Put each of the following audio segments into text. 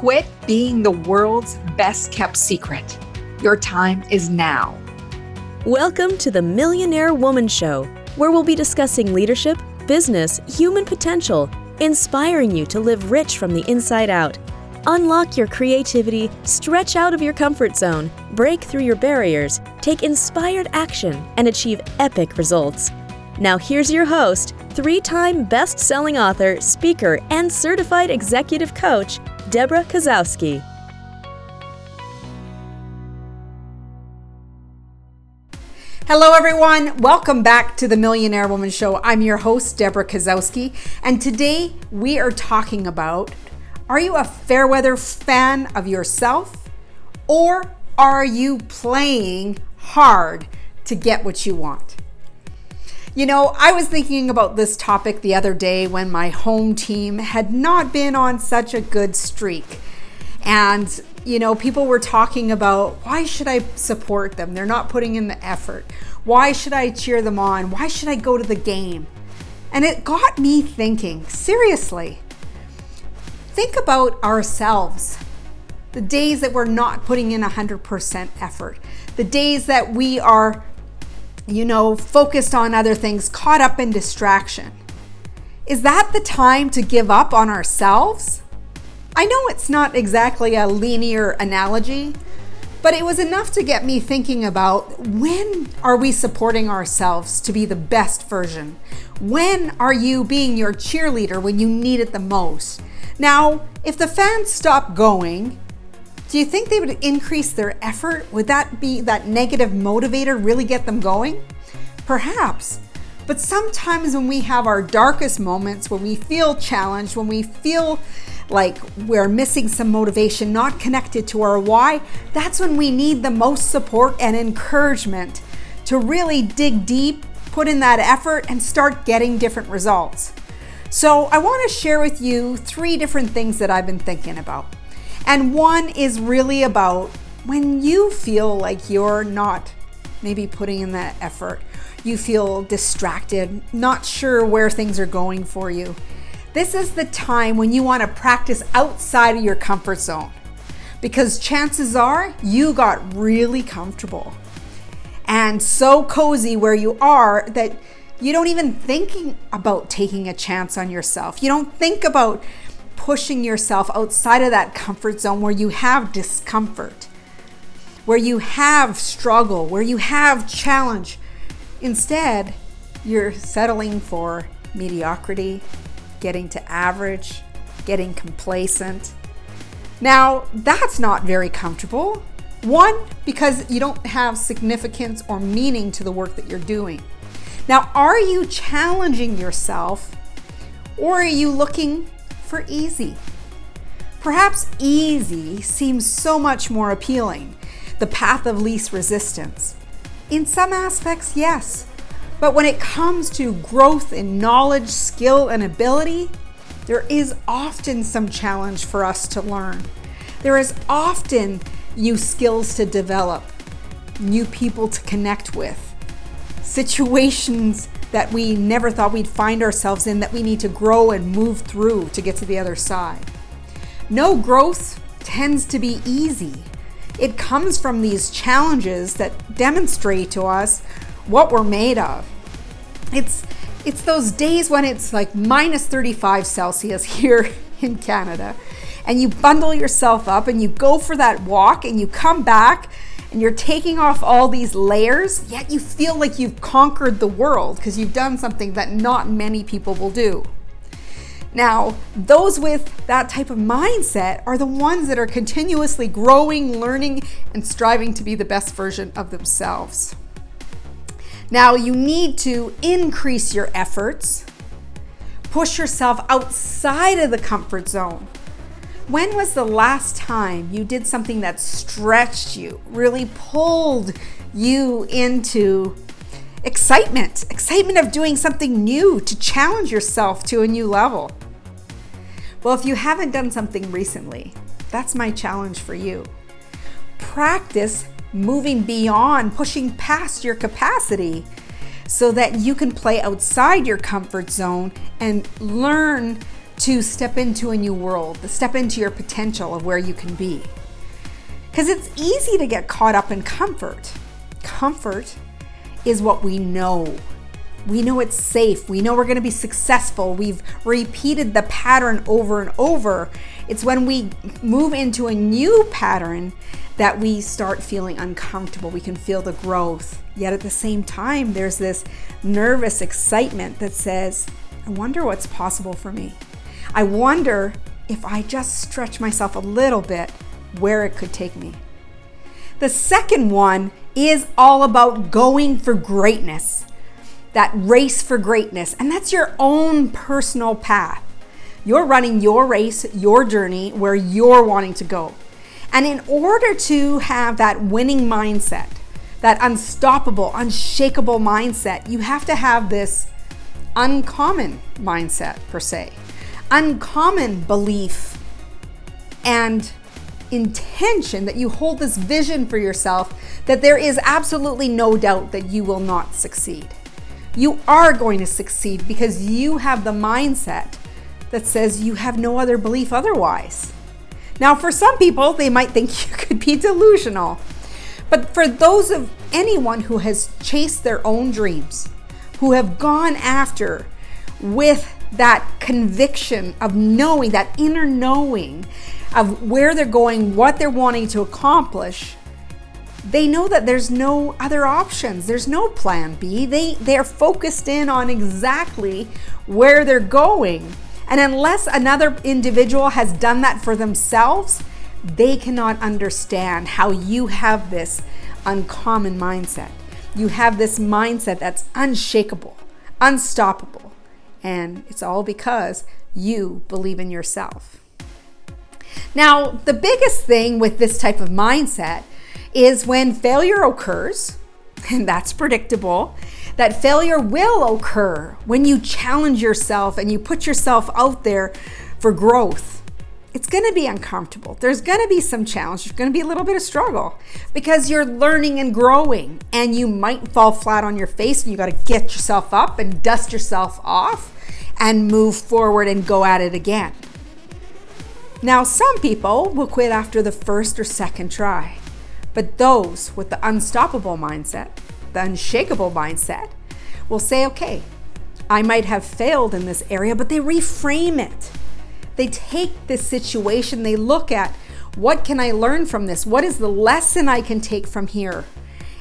Quit being the world's best kept secret. Your time is now. Welcome to the Millionaire Woman Show, where we'll be discussing leadership, business, human potential, inspiring you to live rich from the inside out. Unlock your creativity, stretch out of your comfort zone, break through your barriers, take inspired action, and achieve epic results. Now here's your host, three-time best-selling author, speaker, and certified executive coach, Debra Kasowski. Hello everyone, welcome back to the Millionaire Woman Show. I'm your host, Debra Kasowski, and today we are talking about, are you a fair weather fan of yourself, or are you playing hard to get what you want? You know, I was thinking about this topic the other day when my home team had not been on such a good streak. And, you know, people were talking about, why should I support them? They're not putting in the effort. Why should I cheer them on? Why should I go to the game? And it got me thinking, seriously, think about ourselves. The days that we're not putting in 100% effort. The days that we are focused on other things, caught up in distraction. Is that the time to give up on ourselves? I know it's not exactly a linear analogy, but it was enough to get me thinking about, when are we supporting ourselves to be the best version? When are you being your cheerleader when you need it the most? Now, if the fans stop going, do you think they would increase their effort? Would that be that negative motivator really get them going? Perhaps. But sometimes when we have our darkest moments, when we feel challenged, when we feel like we're missing some motivation, not connected to our why, that's when we need the most support and encouragement to really dig deep, put in that effort, and start getting different results. So I want to share with you three different things that I've been thinking about. And one is really about when you feel like you're not maybe putting in that effort, you feel distracted, not sure where things are going for you. This is the time when you want to practice outside of your comfort zone, because chances are you got really comfortable and so cozy where you are that you don't even think about taking a chance on yourself. You don't think about pushing yourself outside of that comfort zone where you have discomfort, where you have struggle, where you have challenge. Instead, you're settling for mediocrity, getting to average, getting complacent. Now, that's not very comfortable. One, because you don't have significance or meaning to the work that you're doing. Now, are you challenging yourself, or are you looking for easy? Perhaps easy seems so much more appealing, the path of least resistance. In some aspects, yes, but when it comes to growth in knowledge, skill, and ability, there is often some challenge for us to learn. There is often new skills to develop, new people to connect with, situations that we never thought we'd find ourselves in, that we need to grow and move through to get to the other side. No growth tends to be easy. It comes from these challenges that demonstrate to us what we're made of. It's those days when it's like minus 35 Celsius here in Canada, and you bundle yourself up and you go for that walk and you come back and you're taking off all these layers, yet you feel like you've conquered the world because you've done something that not many people will do. Now, those with that type of mindset are the ones that are continuously growing, learning, and striving to be the best version of themselves. Now, you need to increase your efforts, push yourself outside of the comfort zone. When was the last time you did something that stretched you, really pulled you into excitement? Excitement of doing something new, to challenge yourself to a new level. Well, if you haven't done something recently, that's my challenge for you. Practice moving beyond, pushing past your capacity so that you can play outside your comfort zone and learn to step into a new world, to step into your potential of where you can be. Because it's easy to get caught up in comfort. Comfort is what we know. We know it's safe. We know we're going to be successful. We've repeated the pattern over and over. It's when we move into a new pattern that we start feeling uncomfortable. We can feel the growth. Yet at the same time, there's this nervous excitement that says, I wonder what's possible for me. I wonder if I just stretch myself a little bit, where it could take me. The second one is all about going for greatness. That race for greatness, and that's your own personal path. You're running your race, your journey, where you're wanting to go. And in order to have that winning mindset, that unstoppable, unshakable mindset, you have to have this uncommon mindset, per se. Uncommon belief and intention that you hold this vision for yourself that there is absolutely no doubt that you will not succeed. You are going to succeed because you have the mindset that says you have no other belief otherwise. Now, for some people, they might think you could be delusional. But for those of anyone who has chased their own dreams, who have gone after with that conviction of knowing, that inner knowing of where they're going, what they're wanting to accomplish, they know that there's no other options. There's no plan B. They're focused in on exactly where they're going. And unless another individual has done that for themselves, they cannot understand how you have this uncommon mindset. You have this mindset that's unshakable, unstoppable. And it's all because you believe in yourself. Now, the biggest thing with this type of mindset is when failure occurs, and that's predictable, that failure will occur when you challenge yourself and you put yourself out there for growth. It's going to be uncomfortable. There's going to be some challenge. There's going to be a little bit of struggle because you're learning and growing, and you might fall flat on your face, and you got to get yourself up and dust yourself off and move forward and go at it again. Now, some people will quit after the first or second try. But those with the unstoppable mindset, the unshakable mindset, will say, okay, I might have failed in this area, but they reframe it. They take this situation, they look at, what can I learn from this? What is the lesson I can take from here?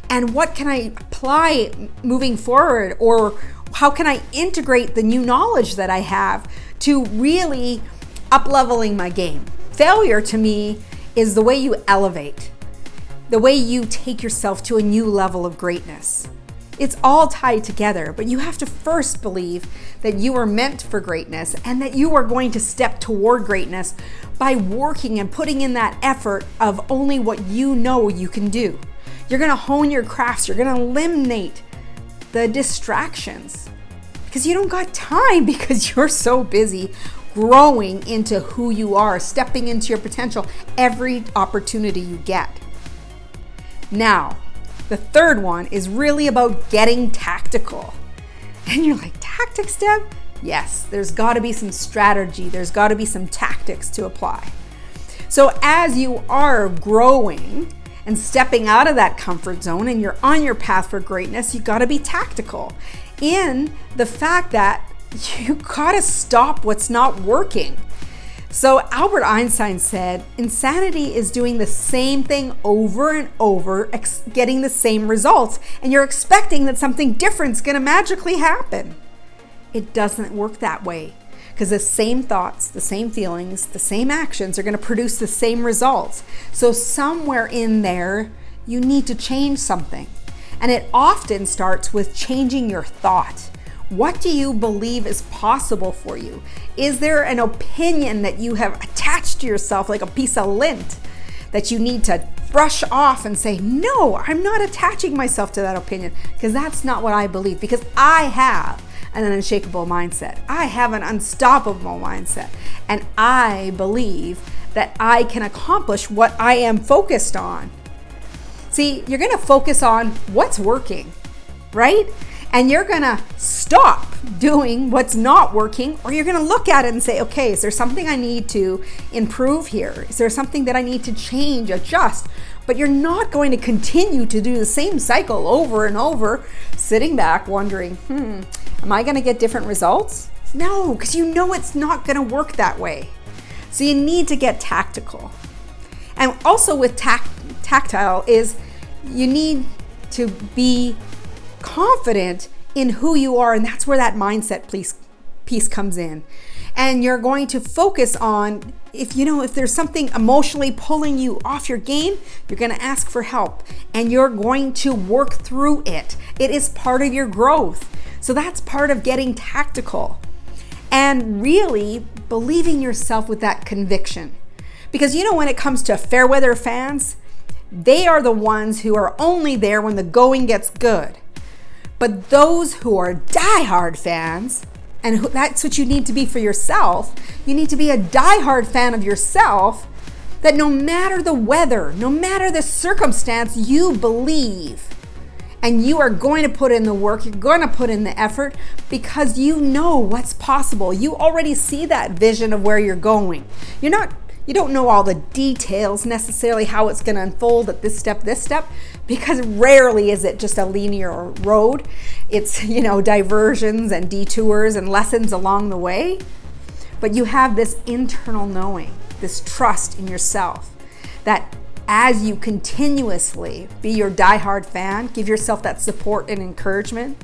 And what can I apply moving forward? Or how can I integrate the new knowledge that I have to really up-leveling my game? Failure to me is the way you elevate, the way you take yourself to a new level of greatness. It's all tied together, but you have to first believe that you are meant for greatness and that you are going to step toward greatness by working and putting in that effort of only what you know you can do. You're gonna hone your crafts, you're gonna eliminate the distractions because you don't got time because you're so busy growing into who you are, stepping into your potential every opportunity you get. Now, the third one is really about getting tactical. And you're like, tactics, Deb? Yes, there's got to be some strategy. There's got to be some tactics to apply. So as you are growing and stepping out of that comfort zone and you're on your path for greatness, you got to be tactical in the fact that you got to stop what's not working. So Albert Einstein said, insanity is doing the same thing over and over, getting the same results, and you're expecting that something different's gonna magically happen. It doesn't work that way, because the same thoughts, the same feelings, the same actions are gonna produce the same results. So somewhere in there, you need to change something. And it often starts with changing your thought. What do you believe is possible for you? Is there an opinion that you have attached to yourself like a piece of lint that you need to brush off and say, no, I'm not attaching myself to that opinion because that's not what I believe, because I have an unshakable mindset. I have an unstoppable mindset, and I believe that I can accomplish what I am focused on. See, you're going to focus on what's working, right? and you're gonna stop doing what's not working, or you're gonna look at it and say, okay, is there something I need to improve here? Is there something that I need to change, adjust? But you're not going to continue to do the same cycle over and over, sitting back wondering, am I gonna get different results? No, because you know it's not gonna work that way. So you need to get tactical. And also with tactile is you need to be confident in who you are, and that's where that mindset piece comes in. And you're going to focus on, if there's something emotionally pulling you off your game, you're going to ask for help and you're going to work through it. It is part of your growth. So that's part of getting tactical and really believing yourself with that conviction. Because when it comes to fair weather fans, they are the ones who are only there when the going gets good. But those who are diehard fans, and that's what you need to be for yourself, you need to be a diehard fan of yourself, that no matter the weather, no matter the circumstance, you believe. And you are going to put in the work, you're going to put in the effort, because you know what's possible. You already see that vision of where you're going. You don't know all the details necessarily, how it's going to unfold at this step, because rarely is it just a linear road. It's, diversions and detours and lessons along the way. But you have this internal knowing, this trust in yourself, that as you continuously be your diehard fan, give yourself that support and encouragement.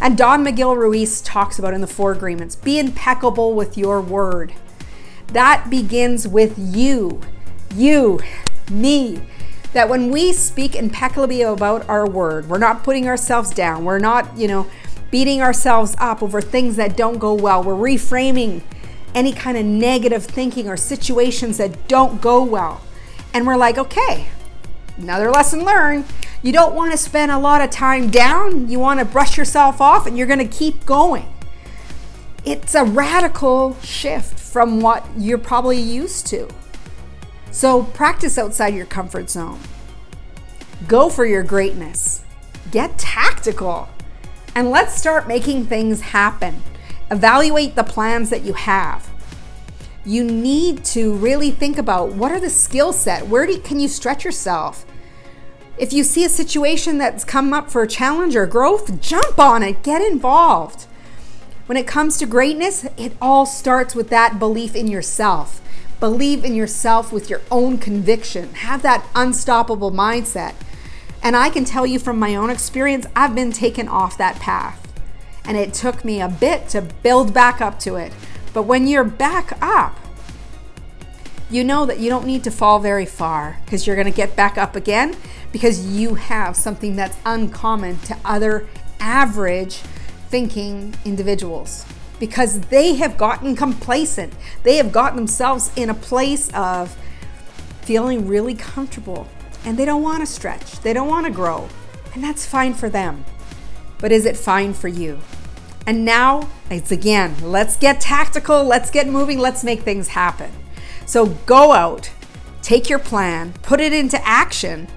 And Don Miguel Ruiz talks about in The Four Agreements, be impeccable with your word. That begins with you, me. That when we speak impeccably about our word, we're not putting ourselves down. We're not, beating ourselves up over things that don't go well. We're reframing any kind of negative thinking or situations that don't go well. And we're like, okay, another lesson learned. You don't want to spend a lot of time down. You want to brush yourself off and you're going to keep going. It's a radical shift from what you're probably used to. So practice outside your comfort zone. Go for your greatness. Get tactical. And let's start making things happen. Evaluate the plans that you have. You need to really think about, what are the skill set? Where can you stretch yourself? If you see a situation that's come up for a challenge or growth, jump on it, get involved. When it comes to greatness, it all starts with that belief in yourself. Believe in yourself with your own conviction. Have that unstoppable mindset. And I can tell you from my own experience, I've been taken off that path. And it took me a bit to build back up to it. But when you're back up, you know that you don't need to fall very far, because you're going to get back up again, because you have something that's uncommon to other average thinking individuals, because they have gotten complacent. They have gotten themselves in a place of feeling really comfortable, and they don't want to stretch. They don't want to grow, and that's fine for them. But is it fine for you? And now it's again, let's get tactical. Let's get moving. Let's make things happen. So go out, take your plan, put it into action,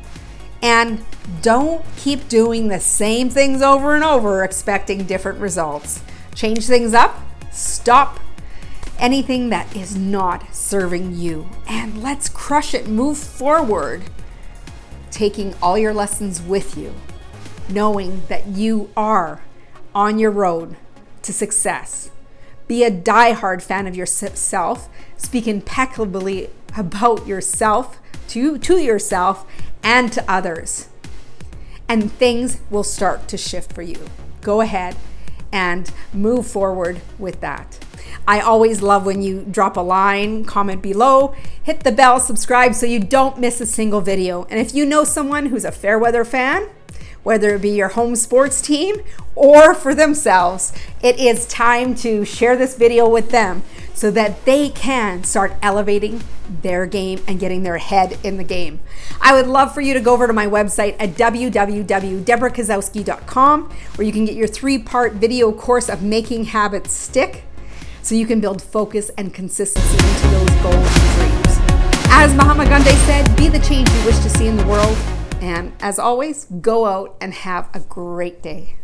and don't keep doing the same things over and over expecting different results. Change things up, stop anything that is not serving you, and let's crush it, move forward, taking all your lessons with you, knowing that you are on your road to success. Be a diehard fan of yourself, speak impeccably about yourself to yourself and to others, and things will start to shift for you. Go ahead and move forward with that. I always love when you drop a line, comment below, hit the bell, subscribe so you don't miss a single video. And if you know someone who's a fair weather fan, whether it be your home sports team or for themselves, it is time to share this video with them so that they can start elevating their game and getting their head in the game. I would love for you to go over to my website at www.debrakasowski.com, where you can get your 3-part video course of making habits stick so you can build focus and consistency into those goals and dreams. As Mahatma Gandhi said, be the change you wish to see in the world. And as always, go out and have a great day.